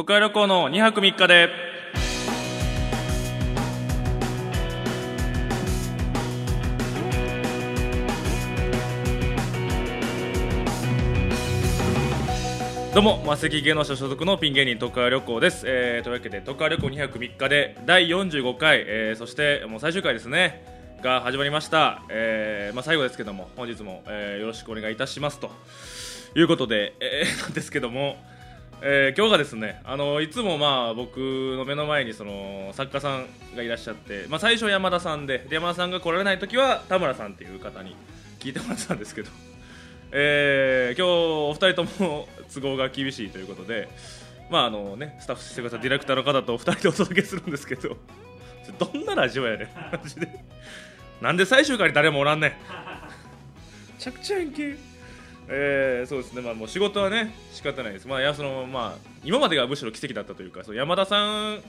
都会旅行の2泊3日でどうもマセキ芸能社所属のピン芸人都会旅行です、というわけで都会旅行2泊3日で第45回、そしてもう最終回ですねが始まりました、最後ですけども本日も、よろしくお願いいたしますということで、なんですけども、今日がですねいつも僕の目の前にその作家さんがいらっしゃって、最初山田さんで山田さんが来られないときは田村さんっていう方に聞いてもらってたんですけど、今日お二人とも都合が厳しいということで、スタッフしてくださいディレクターの方とお二人でお届けするんですけどどんなラジオやねんマジでなんで最終回に誰もおらんねんめちゃくちゃ延期、そうですね、もう仕事はね仕方ないです、今までがむしろ奇跡だったというか、そう山田さん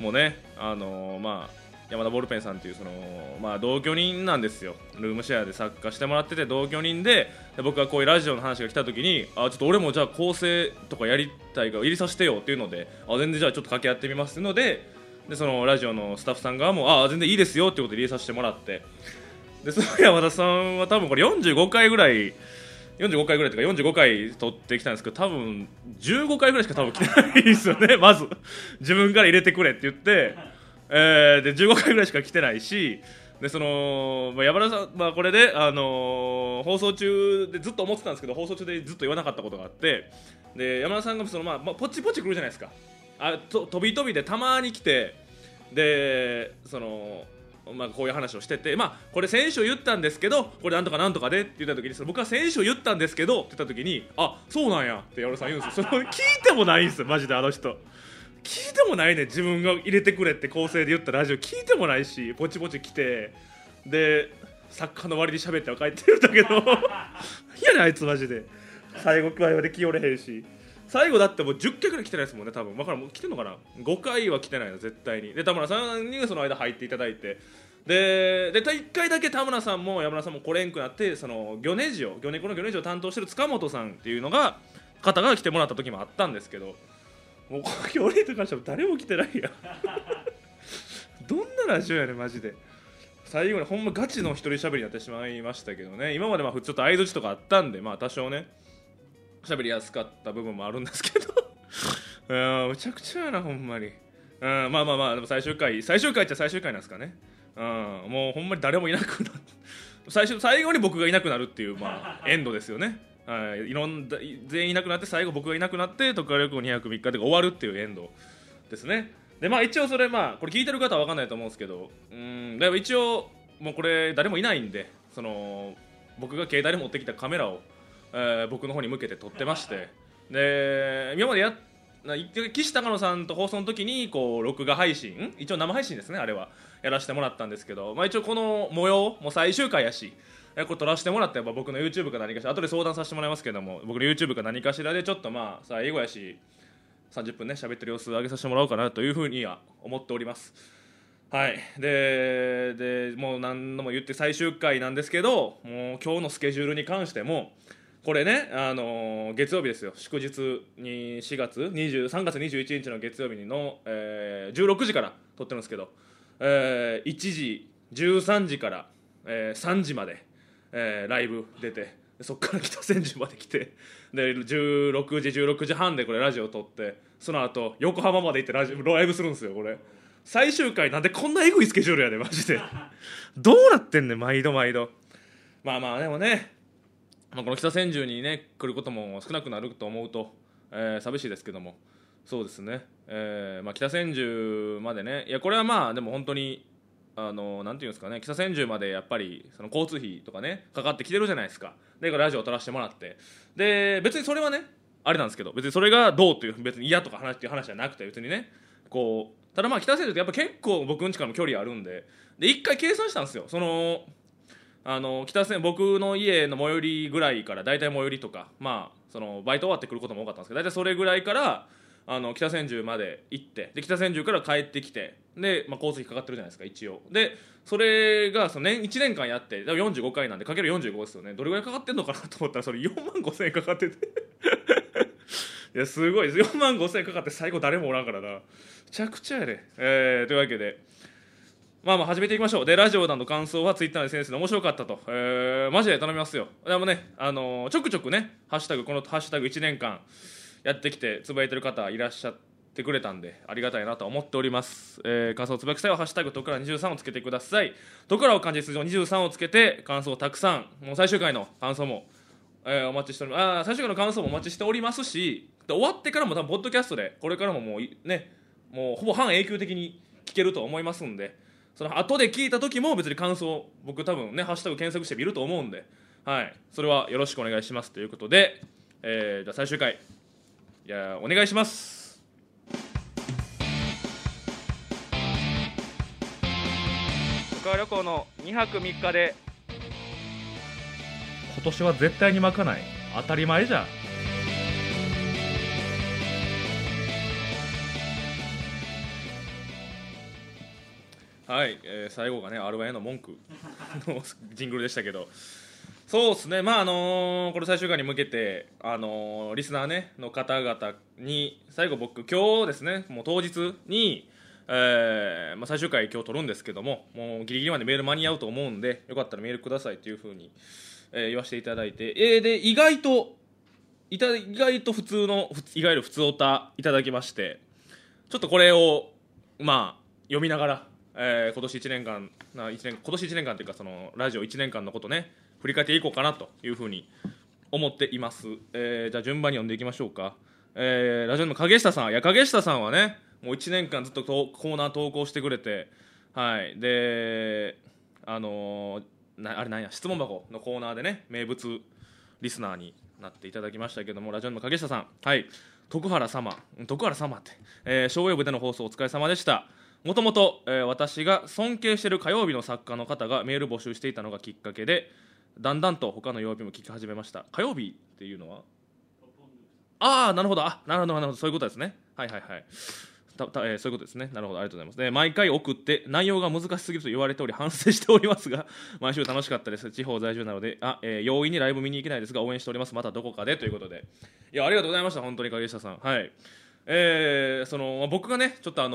もね、山田ボールペンさんというその、同居人なんですよ。ルームシェアで作家してもらってて同居人 で僕がこういうラジオの話が来た時にちょっと俺もじゃあ構成とかやりたいから入りさせてよっていうので全然じゃあちょっと掛け合ってみますのでそのラジオのスタッフさん側も全然いいですよってことで入れさせてもらって、でその山田さんは多分これ45回ぐらいとか45回撮ってきたんですけど多分15回ぐらいしか多分来てないですよねまず自分から入れてくれって言って、で15回ぐらいしか来てないし、でその、山田さん、これで、放送中でずっと思ってたんですけど放送中でずっと言わなかったことがあって、で山田さんがその、ポチポチ来るじゃないですか、飛び飛びでたまに来て、でその、こういう話をしてて、これ先週言ったんですけどこれなんとかなんとかでって言った時に僕は先週言ったんですけどって言った時にそうなんやって山田さん言うんですよ。それ聞いてもないんですよマジで。あの人聞いてもないね、自分が入れてくれって構成で言ったラジオ聞いてもないし、ポチポチ来てで作家の割に喋っては帰ってるんだけどいやねあいつマジで最後くらいまで気折れへんし、最後だってもう10回くらい来てないですもんね多分。もう来てんのかな、5回は来てないの絶対に。で田村さんにその間入っていただいて、で1回だけ田村さんも山田さんも来れんくなって、その魚ネジを魚ネジを担当してる塚本さんっていうのが方が来てもらった時もあったんですけど、もう魚ネジとかしても誰も来てないやどんなラジオやねマジで。最後にほんまガチの一人喋りになってしまいましたけどね。今までちょっと相槌とかあったんで多少ね喋りやすかった部分もあるんですけどむちゃくちゃやなほんまに。でも最終回っちゃ最終回なんですかね。もうほんまに誰もいなくなる最後に僕がいなくなるっていうエンドですよね全員いなくなって最後僕がいなくなって都会旅行2泊3日で終わるっていうエンドですね。で一応それこれ聞いてる方は分かんないと思うんですけど、でも一応もうこれ誰もいないんでその僕が携帯で持ってきたカメラを僕の方に向けて撮ってまして、で今まで岸隆乃さんと放送の時にこう録画配信一応生配信ですねあれはやらせてもらったんですけど、一応この模様も最終回やしこれ撮らせてもらって僕の YouTube か何かしら後で相談させてもらいますけども僕の YouTube か何かしらでちょっと最後やし30分ね喋ってる様子上げさせてもらおうかなというふうには思っております。はい、でもう何度も言って最終回なんですけど、もう今日のスケジュールに関してもこれね、月曜日ですよ、祝日に3月21日の月曜日の、16時から撮ってるんですけど、1時13時から、3時まで、ライブ出て、そっから北千住まで来てで16時半でこれラジオ撮って、その後横浜まで行ってライブするんですよ。これ最終回なんでこんなエグいスケジュールやねマジでどうなってんねん毎度。でもねこの北千住にね来ることも少なくなると思うと、寂しいですけども、そうですね、北千住までね、いやこれはでも本当になんていうんですかね、北千住までやっぱりその交通費とかねかかってきてるじゃないですか。でラジオを撮らせてもらってで別にそれはねあれなんですけど、別にそれがどうという別に嫌とか話っていう話じゃなくて別にねこう、ただ北千住ってやっぱ結構僕んちからも距離あるんで、一回計算したんですよ。その僕の家の最寄りぐらいから大体最寄りとか、そのバイト終わってくることも多かったんですけど大体それぐらいから北千住まで行ってで北千住から帰ってきてで、交通費かかってるじゃないですか一応。でそれが1年間やって45回なんでかける45ですよね。どれぐらいかかってんのかなと思ったらそれ4万5千円かかってていやすごいです。4万5千円かかって最後誰もおらんからな、めちゃくちゃやで、というわけでまあまあ始めていきましょう。でラジオなどの感想はツイッターで先生の面白かったと、マジで頼みますよ。でもね、ちょくちょくねハッシュタグ、このハッシュタグ1年間やってきてつぶやいてる方いらっしゃってくれたんでありがたいなと思っております。感想をつぶやく際はハッシュタグとくら23をつけてください。とくらを漢字で数字の23をつけて感想をたくさん、もう最終回の感想も、お待ちしております。最終回の感想もお待ちしておりますし、終わってからも多分ポッドキャストでこれからももうねもうほぼ半永久的に聞けると思いますんで、その後で聞いた時も別に感想僕多分ねハッシュタグ検索してみると思うんで、はい、それはよろしくお願いしますということで、じゃあ最終回いやお願いします。僕は旅行の2泊3日で今年は絶対に巻かない、当たり前じゃん。はい、最後がね R-1 への文句のジングルでしたけど、そうですね、まあこれ最終回に向けて、リスナー、ね、の方々に最後僕今日ですねもう当日に、まあ、最終回今日撮るんですけども、もうギリギリまでメール間に合うと思うんでよかったらメールくださいというふうに、言わせていただいて、で意外と普通のいわゆる普通オタいただきまして、ちょっとこれをまあ読みながら今年1年間な今年1年間というかそのラジオ1年間のことね振り返っていこうかなというふうに思っています。じゃあ順番に読んでいきましょうか。ラジオの影下さん、いや影下さんはねもう1年間ずっとコーナー投稿してくれて、はいであれなんや質問箱のコーナーでね名物リスナーになっていただきましたけども、ラジオの影下さん、はい、徳原様って、小ウェブでの放送お疲れ様でした。もともと私が尊敬している火曜日の作家の方がメール募集していたのがきっかけでだんだんと他の曜日も聞き始めました。火曜日っていうのはなるほどそういうことですね、はいはいはい、そういうことですね、なるほど、ありがとうございます。で毎回送って内容が難しすぎると言われており反省しておりますが毎週楽しかったです。地方在住なので容易にライブ見に行けないですが応援しております、またどこかでということで、いやありがとうございました本当に影下さん、はい、その僕がねちょっと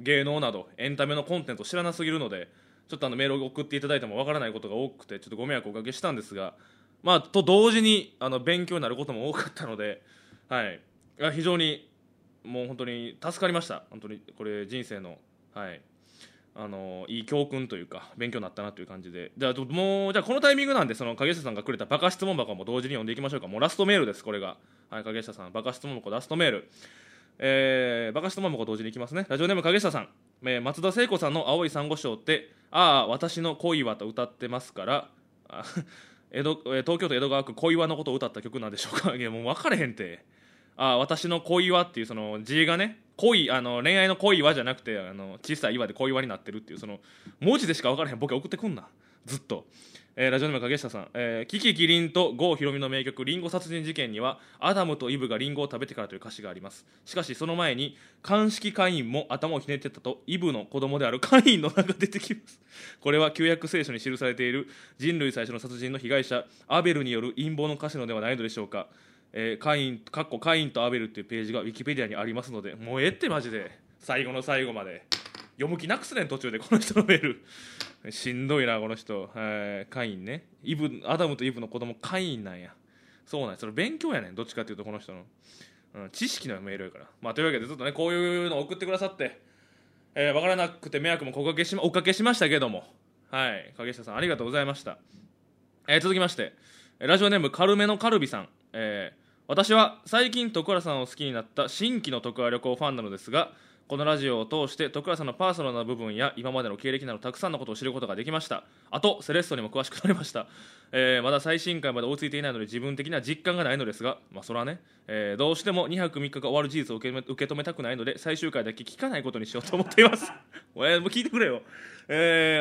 芸能などエンタメのコンテンツを知らなすぎるのでちょっとメールを送っていただいてもわからないことが多くてちょっとご迷惑をおかけしたんですが、まあと同時に勉強になることも多かったので、はい、非常にもう本当に助かりました。本当にこれ人生の、はい、いい教訓というか勉強になったなという感じで、じゃあこのタイミングなんでその影下さんがくれたバカ質問箱も同時に読んでいきましょうか。もうラストメールですこれが、はい、影下さんバカ質問箱ラストメール、バカ質問箱同時にいきますね。ラジオネーム影下さん、松田聖子さんの青い珊瑚礁ってああ私の恋はと歌ってますから東京都江戸川区恋はのことを歌った曲なんでしょうか。いやもう分かれへんて、ああ私の恋はっていうその字がね恋恋愛の恋はじゃなくて小さい岩で恋はになってるっていうその文字でしか分からへんボケ送ってくんなずっと。ラジオネーム影下さん、キキキリンと郷ひろみの名曲リンゴ殺人事件にはアダムとイブがリンゴを食べてからという歌詞があります。しかしその前に鑑識カインも頭をひねってたとイブの子供であるカインの名が出てきます。これは旧約聖書に記されている人類最初の殺人の被害者アベルによる陰謀の歌詞のではないのでしょうか。カインとアベルというページがウィキペディアにありますので、もうええってマジで最後の最後まで読む気なくすねん途中でこの人のメールしんどいなこの人、カインね、アダムとイブの子供カインなんや、そうなんや、それ勉強やねんどっちかっていうとこの人の、知識のメールやから、まあ、というわけでずっとねこういうの送ってくださって、分からなくて迷惑もおかけしましたけども、はい影下さんありがとうございました。続きましてラジオネーム軽めのカルビさん、私は最近徳原さんを好きになった新規の徳原旅行ファンなのですが、このラジオを通して徳原さんのパーソナルな部分や今までの経歴などたくさんのことを知ることができました。あとセレッソにも詳しくなりました。まだ最新回まで追いついていないので自分的な実感がないのですが、まあそれはね、どうしても2泊3日が終わる事実を受け止めたくないので最終回だけ聞かないことにしようと思っていますもう聞いてくれよ、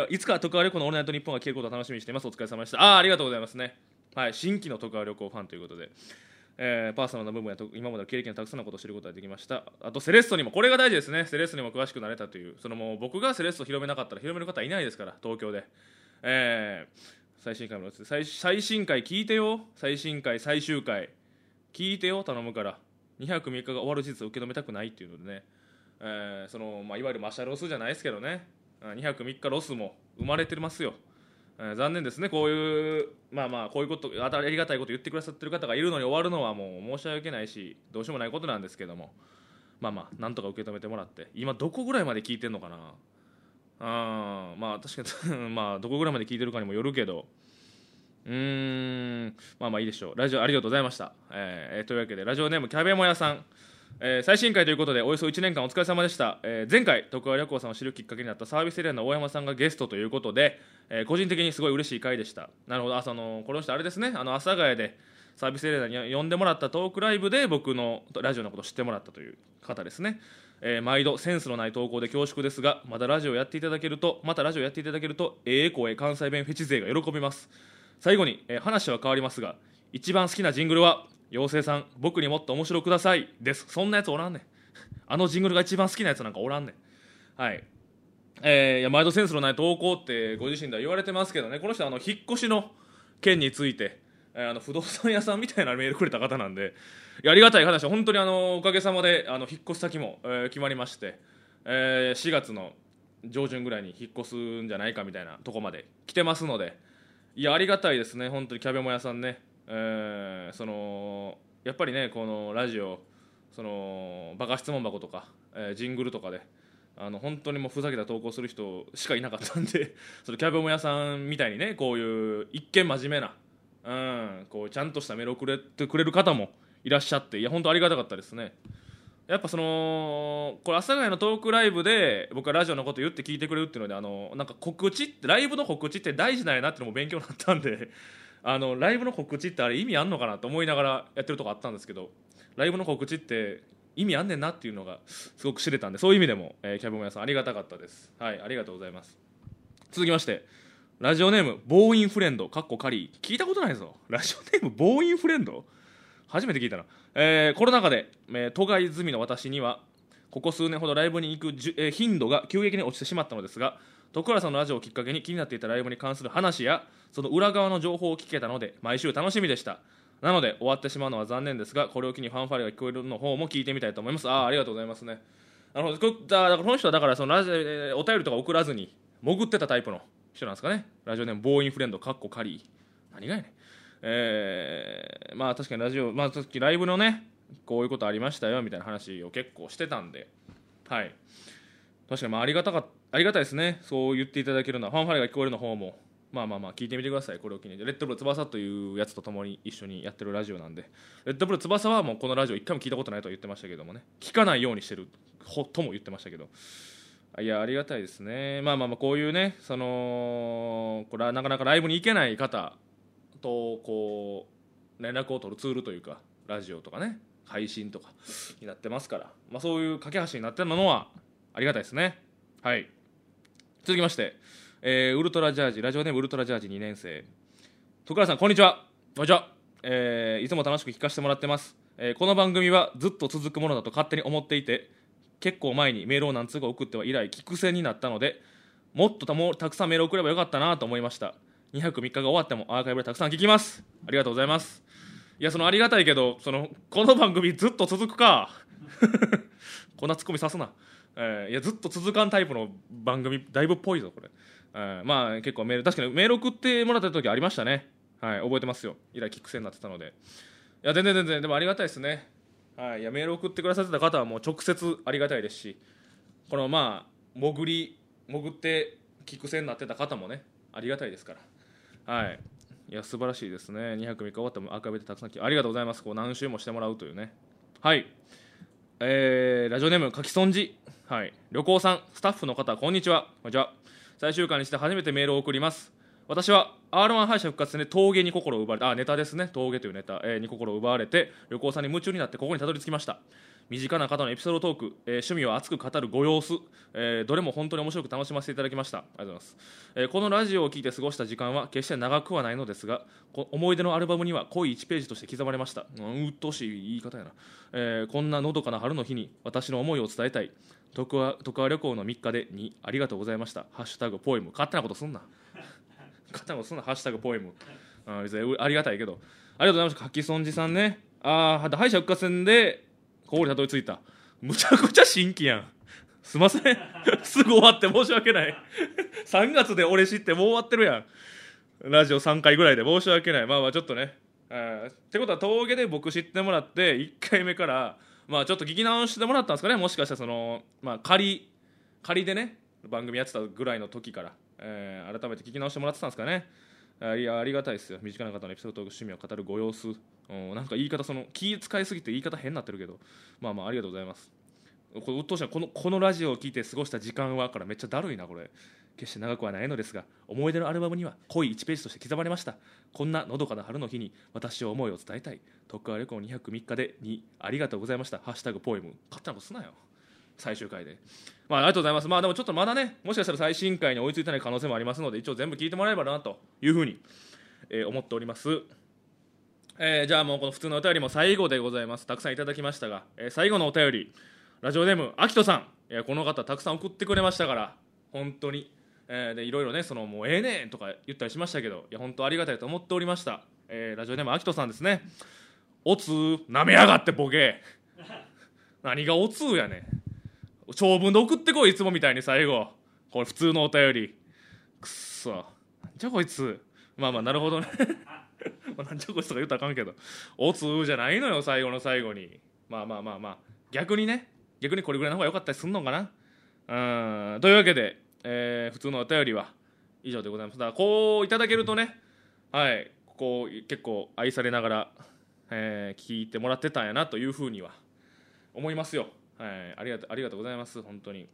いつか徳原旅行のオールナイトニッポンが聞けることを楽しみにしています。お疲れ様でした。ありがとうございますね、はい、新規の徳原旅行ファンということで、パーソナルな部分や今までの経歴のたくさんのことを知ることができました。あとセレッソにも、これが大事ですね、セレッソにも詳しくなれたという、そのもう僕がセレッソを広めなかったら広める方はいないですから東京で、最新回聞いてよ、最終回聞いてよ頼むから、2泊3日が終わる事実を受け止めたくないっていうのでね、いわゆるマシャロスじゃないですけどね、2泊3日ロスも生まれてますよ。残念ですね、こういうこういうことありがたいこと言ってくださってる方がいるのに終わるのはもう申し訳ないし、どうしようもないことなんですけども、なんとか受け止めてもらって、今どこぐらいまで聞いてんのかな、確かにどこぐらいまで聞いてるかにもよるけど、いいでしょう。ラジオありがとうございました、というわけでラジオネームキャベモヤさん、最新回ということでおよそ1年間お疲れ様でした、前回徳川旅行さんを知るきっかけになったサービスエリアの大山さんがゲストということで、個人的にすごい嬉しい回でした。なるほど、この人あれですね、阿佐ヶ谷でサービスエリアに呼んでもらったトークライブで僕のラジオのことを知ってもらったという方ですね、毎度センスのない投稿で恐縮ですが、またラジオやっていただけると声関西弁フェチ勢が喜びます。最後に、話は変わりますが、一番好きなジングルは妖精さん僕にもっと面白くださいです。そんなやつおらんねんあのジングルが一番好きなやつなんかおらんねん。はい、いや毎度センスのない投稿ってご自身では言われてますけどね、この人は引っ越しの件について、不動産屋さんみたいなメールくれた方なんで、いやありがたい話、本当におかげさまで引っ越し先も、決まりまして、4月の上旬ぐらいに引っ越すんじゃないかみたいなとこまで来てますので、いやありがたいですね本当に。キャベモヤさんね、やっぱりねこのラジオバカ質問箱とか、ジングルとかで本当にもうふざけた投稿する人しかいなかったんでそのキャベモヤさんみたいにね、こういう一見真面目な、こうちゃんとしたメールをくれる方もいらっしゃって、いや本当ありがたかったですね。やっぱこれ阿佐ヶ谷のトークライブで僕はラジオのこと言って聞いてくれるっていうので、なんか告知ってライブの告知って大事なんやなっていうのも勉強になったんでライブの告知ってあれ意味あんのかなと思いながらやってるとこあったんですけど、ライブの告知って意味あんねんなっていうのがすごく知れたんで、そういう意味でも、キャブモヤさんありがたかったです、はい、ありがとうございます。続きましてラジオネームボーインフレンドかっこカリー、聞いたことないぞラジオネームボーインフレンド、初めて聞いたな。コロナ禍で、都外済みの私にはここ数年ほどライブに行く頻度が急激に落ちてしまったのですが、徳原さんのラジオをきっかけに気になっていたライブに関する話やその裏側の情報を聞けたので毎週楽しみでした。なので終わってしまうのは残念ですが、これを機にファンファレが聞こえるの方も聞いてみたいと思います。ありがとうございますね。この人はだからお便りとか送らずに潜ってたタイプの人なんですかね。ラジオネームボーインフレンドかっこカリー、何がやねん。確かにラジオ、さっきライブのねこういうことありましたよみたいな話を結構してたんで、はい、確かにありがたいですね、そう言っていただけるのは。ファンファレが聞こえるの方も聞いてみてください。これを機にレッドブル翼というやつと共に一緒にやってるラジオなんで、レッドブル翼はもうこのラジオ一回も聞いたことないとは言ってましたけどもね、聞かないようにしてるとも言ってましたけど、いやありがたいですね。こういうねこれはなかなかライブに行けない方とこう連絡を取るツールというかラジオとかね配信とかになってますから、そういう架け橋になってるのはありがたいですね。はい、続きまして、ウルトラジャージ、ラジオネームウルトラジャージ2年生、徳原さんこんにちは。こんにちは、いつも楽しく聞かせてもらってます、この番組はずっと続くものだと勝手に思っていて、結構前にメールを何通か送っては以来聞く癖になったので、もっとたくさんメールを送ればよかったなと思いました。2泊3日が終わってもアーカイブでたくさん聞きます。ありがとうございます。いやありがたいけどこの番組ずっと続くかこんなツッコミさすな、いやずっと続かんタイプの番組だいぶっぽいぞこれ、結構メール確かにメール送ってもらった時ありましたね、はい、覚えてますよ。以来聞く癖になってたので、いや全然でもありがたいですね、はい、いやメール送ってくださってた方はもう直接ありがたいですし、この潜って聞く癖になってた方もねありがたいですから、はい、いや素晴らしいですね。2泊3日終わってもアーカイブでたくさんありがとうございます。こう何周もしてもらうというね。はい、ラジオネームかきそんじ、はい、旅行さんスタッフの方こんにちは。こんにちは。最終回にして初めてメールを送ります。私は R-1 敗者復活で峠に心を奪われたネタですね、峠というネタ、に心を奪われて旅行さんに夢中になってここにたどり着きました。身近な方のエピソードトーク、趣味を熱く語るご様子、どれも本当に面白く楽しませていただきました。ありがとうございます。このラジオを聞いて過ごした時間は決して長くはないのですが、思い出のアルバムには濃い1ページとして刻まれました。うっとうしい言い方やな、こんなのどかな春の日に私の思いを伝えたい。徳川旅行の3日で2ありがとうございました。ハッシュタグポエム、勝手なことすんな勝手なことすんな、ハッシュタグポエム、ありがたいけど。ありがとうございました、かきそんじさんね。敗者復活戦でここにたどり着いた。むちゃくちゃ新規やん。すいませんすぐ終わって申し訳ない3月で俺知ってもう終わってるやん。ラジオ3回ぐらいで申し訳ない。まあまあちょっとね、ってことは峠で僕知ってもらって1回目からまあちょっと聞き直してもらったんですかね。もしかしたらその、まあ、仮でね番組やってたぐらいの時から、改めて聞き直してもらってたんですかね。いやありがたいですよ。身近な方のエピソードと趣味を語るご様子、なんか言い方その気使いすぎて言い方変になってるけど、まあまあありがとうございます。うっとうしいな。このラジオを聞いて過ごした時間はからめっちゃだるいなこれ。決して長くはないのですが思い出のアルバムには濃い1ページとして刻まれました。こんなのどかな春の日に私を思いを伝えたい。特川旅行203日で2ありがとうございました。ハッシュタグポエム勝手なことすなよ最終回で。まあありがとうございます。まあでもちょっとまだねもしかしたら最新回に追いついてない可能性もありますので一応全部聞いてもらえればなというふうに、思っております。じゃあもうこの普通のお便りも最後でございます。たくさんいただきましたが、最後のお便りラジオネームあきとさん。いやこの方たくさん送ってくれましたから本当に、でいろいろねそのもうええねんとか言ったりしましたけどいや本当ありがたいと思っておりました。ラジオネームあきとさんですね。おつーなめやがってボケ何がおつーやねん。長文で送ってこいいつもみたいに最後これ普通のお便りくっそなんじゃこいつ。まあまあなるほどねなんじゃこいつとか言ったらあかんけどおつーじゃないのよ最後の最後に。まあまあまあまあ逆にこれぐらいの方が良かったりするのかな。というわけで、普通のお便りは以上でございます。だからこういただけるとね、はい、こう結構愛されながら、聞いてもらってたんやなというふうには思いますよ、はい、ありがとうございます本当に。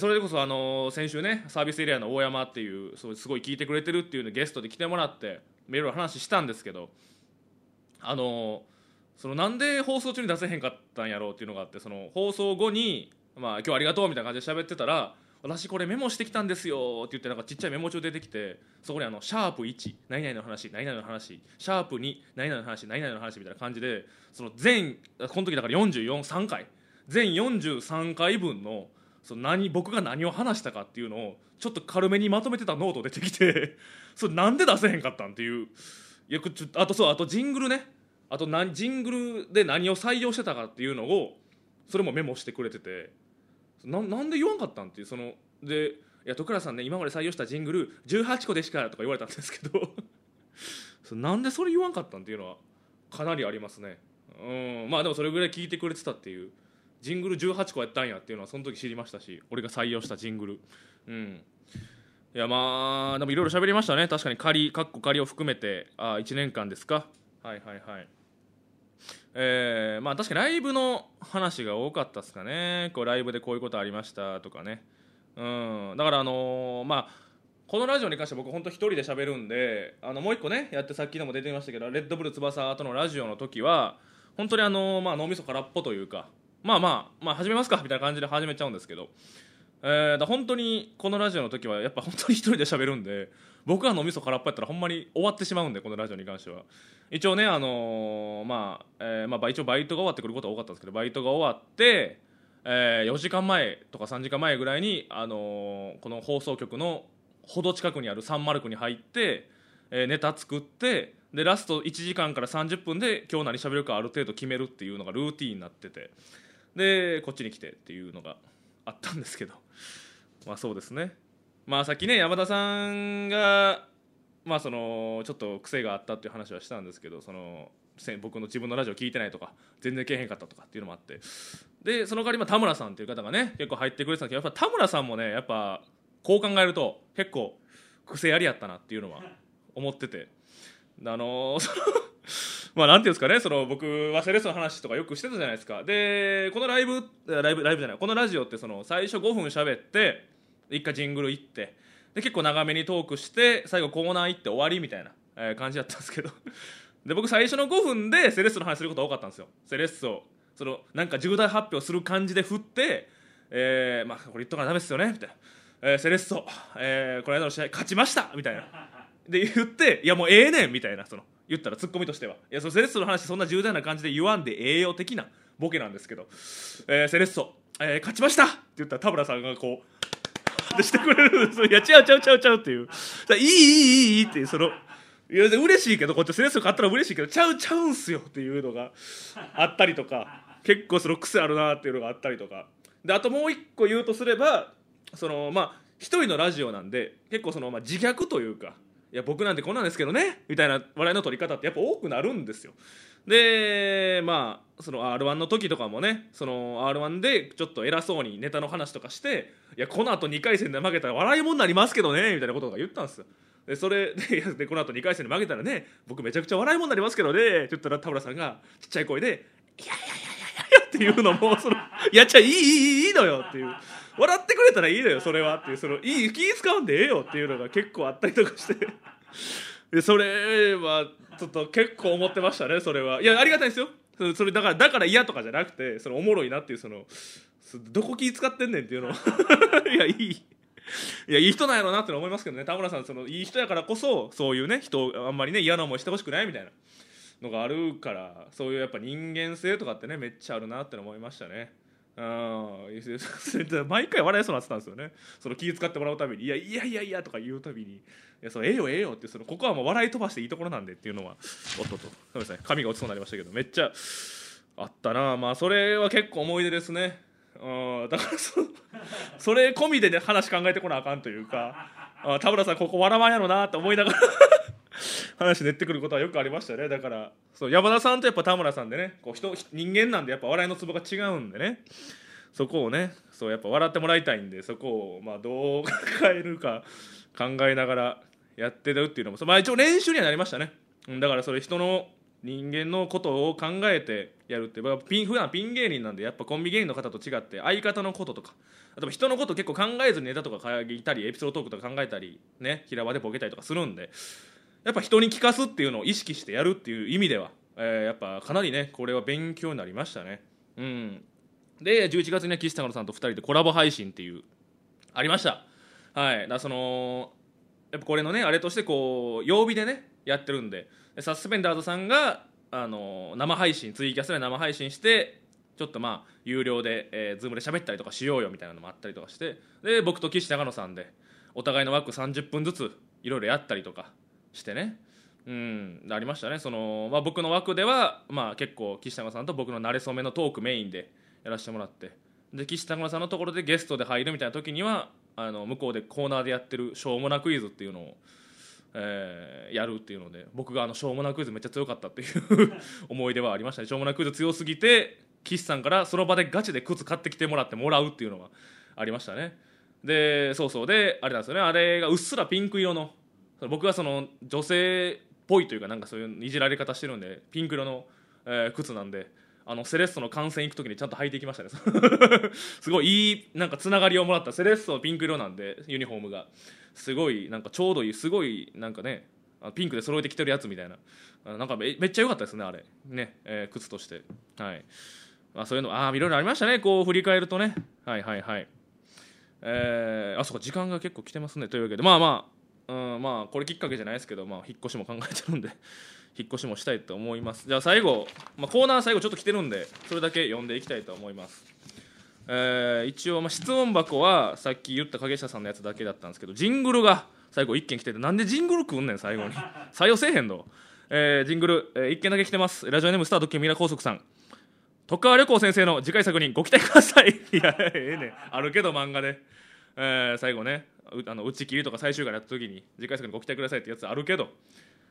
それでこそ、先週ねサービスエリアの大山っていうすごい聞いてくれてるっていうのゲストで来てもらっていろいろ話したんですけどそのなんで放送中に出せへんかったんやろうっていうのがあってその放送後に、まあ、今日ありがとうみたいな感じで喋ってたら私これメモしてきたんですよって言ってなんかちっちゃいメモ帳出てきてそこにシャープ1何々の話何々の話シャープ2何々の話何々の話みたいな感じでそのこの時だから3回全43回分 その僕が何を話したかっていうのをちょっと軽めにまとめてたノート出てきてそれなんで出せへんかったんっていう。いやあとジングルねあとジングルで何を採用してたかっていうのをそれもメモしてくれててなんで言わんかったんっていうそのでいや徳倉さんね今まで採用したジングル18個でしかとか言われたんですけどなんでそれ言わんかったんっていうのはかなりありますね。まあでもそれぐらい聞いてくれてたっていうジングル18個やったんやっていうのはその時知りましたし俺が採用したジングルいやまあでもいろいろ喋りましたね。確かに仮を含めて1年間ですか。はいはいはい。まあ確かにライブの話が多かったですかね。こうライブでこういうことありましたとかね。だからまあこのラジオに関して僕本当一人で喋るんでもう一個ねやってさっきのも出てましたけどレッドブル翼とのラジオの時は本当にまあ、脳みそ空っぽというかまあ始めますかみたいな感じで始めちゃうんですけど、だ本当にこのラジオの時はやっぱ本当に一人で喋るんで僕が脳みそ空っぽやったらほんまに終わってしまうんでこのラジオに関しては一応ねまあ一応バイトが終わってくることは多かったんですけどバイトが終わって、4時間前とか3時間前ぐらいに、この放送局のほど近くにあるサンマルクに入って、ネタ作ってでラスト1時間から30分で今日何喋るかある程度決めるっていうのがルーティーンになっててでこっちに来てっていうのがあったんですけどまあそうですね。まあさっきね山田さんがまあそのちょっと癖があったっていう話はしたんですけどその僕の自分のラジオ聞いてないとか全然けえへんかったとかっていうのもあってでその代わり今田村さんっていう方がね結構入ってくれてたんですけどやっぱ田村さんもねやっぱこう考えると結構癖ありやったなっていうのは思っててまあなんていうんですかねその僕はセレッソの話とかよくしてたじゃないですか。でこのライブじゃないこのラジオってその最初5分喋って一回ジングル行ってで結構長めにトークして最後コーナー行って終わりみたいな、感じだったんですけどで僕最初の5分でセレッソの話することが多かったんですよ。セレッソそのなんか重大発表する感じで振って、まあこれ言っとかなダメですよねみたいな、セレッソ、この間の試合勝ちましたみたいなで言っていやもうええねんみたいなその言ったらツッコミとしてはいやそのセレッソの話そんな重大な感じで言わんで栄養的なボケなんですけど、セレッソ、勝ちましたって言ったら田村さんがこうでしてくれるんですよ。いやちゃうっていういいっていうそのいや嬉しいけどこっちセレッソ買ったら嬉しいけどちゃうんすよっていうのがあったりとか結構その癖あるなっていうのがあったりとかで、あともう一個言うとすれば、そのまあ一人のラジオなんで結構そのまあ自虐というか、いや僕なんてこんなんですけどねみたいな笑いの取り方ってやっぱ多くなるんですよ。でまあその R1 の時とかもね、その R1 でちょっと偉そうにネタの話とかして、いやこのあと2回戦で負けたら笑いもんになりますけどねみたいなこととか言ったんですよ。でそれでこのあと2回戦で負けたらね、僕めちゃくちゃ笑いもんになりますけどねって言ったら、田村さんがちっちゃい声でいやいやいやいやいやっていうのも、そのいやっちゃいいいいいいのよっていう、笑ってくれたらいいのよそれはっていう、そのいい気使うんでええよっていうのが結構あったりとかして、でそれはちょっと結構思ってましたね。それはいやありがたいですよ、それだから嫌とかじゃなくて、そのおもろいなっていう、そのどこ気使ってんねんっていうのいやいい人なんやろうなって思いますけどね。田村さんそのいい人やからこそ、そういうね人あんまりね嫌な思いしてほしくないみたいなのがあるから、そういうやっぱ人間性とかってねめっちゃあるなって思いましたね。毎回笑いそうになってたんですよね、その気遣ってもらうたびに、いやとか言うたびに、いやそれええよって、そのここはもう笑い飛ばしていいところなんでっていうのは、おっとっとそうですね、髪が落ちそうになりましたけどめっちゃあったな。まあそれは結構思い出ですね。だからそれ込みで、ね、話考えてこなあかんというか、田村さんここ笑わんやろなって思いながら話練ってくることはよくありましたね。だからそう山田さんとやっぱ田村さんでね、こう人間なんでやっぱ笑いのツボが違うんでね、そこをねそうやっぱ笑ってもらいたいんで、そこをまあどう変えるか考えながらやってるっていうのも、まあ、一応練習にはなりましたね。だからそれ人の人間のことを考えてやるって、普段ピン芸人なんでやっぱコンビ芸人の方と違って、相方のこととかあと人のこと結構考えずにネタとか書いたりエピソードトークとか考えたりね、平場でボケたりとかするんで、やっぱ人に聞かすっていうのを意識してやるっていう意味では、やっぱかなりねこれは勉強になりましたね。うんで11月には岸田さんと2人でコラボ配信っていうありました。はい、だそのやっぱこれのねあれとしてこう曜日でねやってるんで、サスペンダーズさんが生配信ツイキャスで生配信して、ちょっとまあ有料で、Zoom で喋ったりとかしようよみたいなのもあったりとかして、で僕と岸長野さんでお互いの枠30分ずついろいろやったりとかしてね、うんありましたね。その、まあ、僕の枠では、まあ、結構岸長野さんと僕の慣れ初めのトークメインでやらせてもらって、で岸長野さんのところでゲストで入るみたいな時には向こうでコーナーでやってるしょうもなクイズっていうのをやるっていうので、僕がしょうもなクイズめっちゃ強かったっていう思い出はありましたね。しょうもなクイズ強すぎて岸さんからその場でガチで靴買ってきてもらうっていうのがありましたね。でそうであれなんですよね、あれがうっすらピンク色の、僕はその女性っぽいというかなんかそういういじられ方してるんでピンク色の、靴なんで、セレッソの観戦行く時にちゃんと履いていきましたねすごいいいなんかつながりをもらった、セレッソピンク色なんでユニフォームがすごいなんかちょうどいい、すごいなんかねピンクで揃えてきてるやつみたいな、なんかめっちゃ良かったですねあれね、靴としてはい、まあ、そういうのいろいろありましたね、こう振り返るとね。はいそうか時間が結構来てますね。というわけでまあこれきっかけじゃないですけど、まあ引っ越しも考えてるんで引っ越しもしたいと思います。じゃあ最後、コーナー最後ちょっと来てるんでそれだけ読んでいきたいと思います。一応質問箱はさっき言った影下さんのやつだけだったんですけど、ジングルが最後1件来てて、なんでジングル来んねん最後に採用せえへんの、ジングル、1件だけ来てます。ラジオネームスタート君ミラ高速さん、徳川旅行先生の次回作にご期待くださいいやええねあるけど漫画で、最後ね打ち切りとか最終回やった時に次回作にご期待くださいってやつあるけど、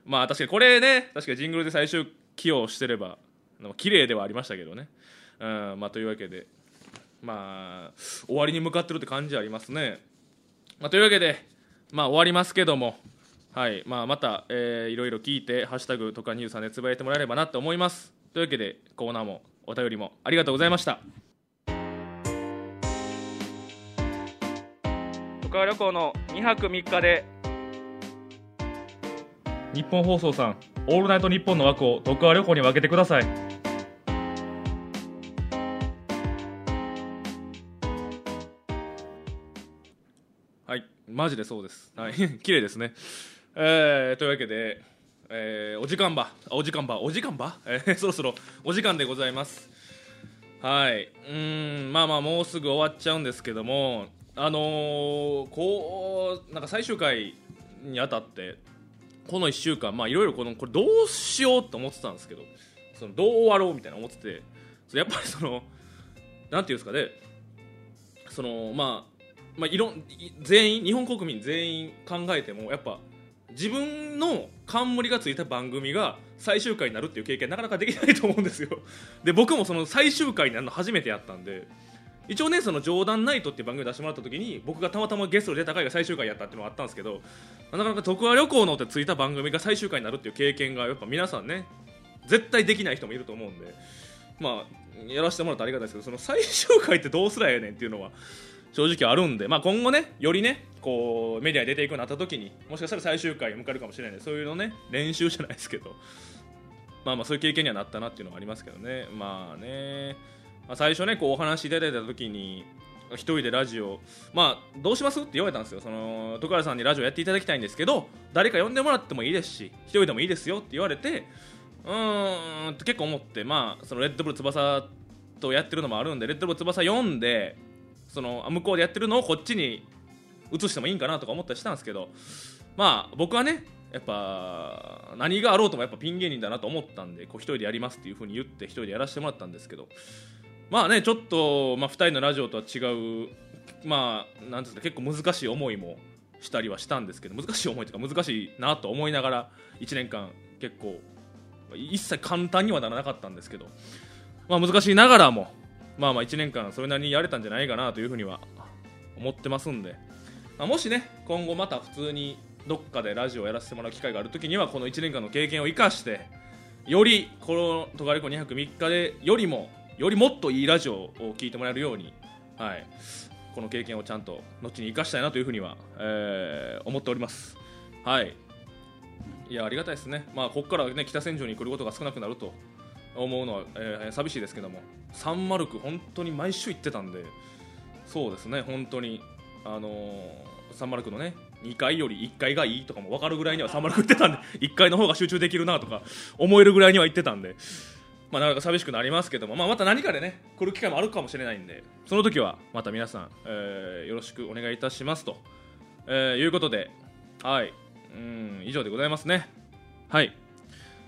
まあ確かにこれね確かにジングルで最終起用してれば綺麗ではありましたけどね。というわけで終わりに向かってるって感じありますね。というわけで終わりますけども、はいまたいろいろ聞いてハッシュタグとかニュースさんでつぶやいてもらえればなと思います。というわけでコーナーもお便りもありがとうございました。徳川旅行の2泊3日で日本放送さん、オールナイトニッポンの枠を徳川旅行に分けてください。マジでそうです、はい、綺麗ですね、というわけで、お時間ば、そろそろお時間でございます。はい、もうすぐ終わっちゃうんですけども、なんか最終回にあたってこの1週間いろいろこれどうしようと思ってたんですけど、どう終わろうみたいな思ってて、やっぱりそのなんていうんですかね、そのまあ全員日本国民全員考えてもやっぱ自分の冠がついた番組が最終回になるっていう経験なかなかできないと思うんですよ。で僕もその最終回になるの初めてやったんで、一応ねそのジョーダンナイトっていう番組出してもらった時に僕がたまたまゲストで出た回が最終回やったっていうのがあったんですけど、なかなか徳和旅行のってついた番組が最終回になるっていう経験がやっぱ皆さんね絶対できない人もいると思うんで、まあやらせてもらってありがたいですけど、その最終回ってどうすりゃええねんっていうのは正直あるんで、まあ、今後ねよりねこうメディアに出ていくようになった時にもしかしたら最終回を迎えるかもしれないんで、そういうのね練習じゃないですけど、まあそういう経験にはなったなっていうのがありますけどね。まあね、最初ねこうお話いただいた時に一人でラジオ、まあどうしますって言われたんですよ。その徳原さんにラジオやっていただきたいんですけど誰か呼んでもらってもいいですし一人でもいいですよって言われて、うーんって結構思って、まあそのレッドブル翼とやってるのもあるんでレッドブル翼読んでその向こうでやってるのをこっちに移してもいいんかなとか思ったりしたんですけど、まあ僕はねやっぱ何があろうともやっぱピン芸人だなと思ったんでこう一人でやりますっていう風に言って一人でやらせてもらったんですけど、まあねちょっとまあ2人のラジオとは違う、まあなんですか、結構難しい思いもしたりはしたんですけど、難しい思いというか難しいなと思いながら1年間結構一切簡単にはならなかったんですけど、まあ難しいながらもまあ1年間それなりにやれたんじゃないかなというふうには思ってますんで、まあ、もしね今後また普通にどっかでラジオをやらせてもらう機会があるときにはこの1年間の経験を生かしてよりこのトカレコ2泊3日でよりもっといいラジオを聞いてもらえるように、はい、この経験をちゃんと後に生かしたいなというふうには、思っております。はい、いやありがたいですね。まあここからね北千住に来ることが少なくなると思うのは、寂しいですけども、サンマルク本当に毎週行ってたんで、そうですね本当にサンマルクのね2回より1回がいいとかも分かるぐらいにはサンマルク行ってたんで1回の方が集中できるなとか思えるぐらいには行ってたんで、まあなかなか寂しくなりますけども、まあまた何かでね来る機会もあるかもしれないんで、その時はまた皆さん、よろしくお願いいたしますと、いうことで、はい、以上でございますね。はい、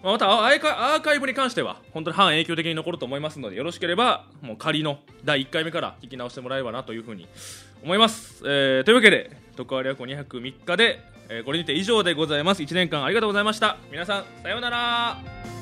またアーカイブに関しては本当に半永久的に残ると思いますので、よろしければもう仮の第1回目から聞き直してもらえればなというふうに思います、というわけで徳和旅行2泊3日で、これにて以上でございます。1年間ありがとうございました。皆さんさようなら。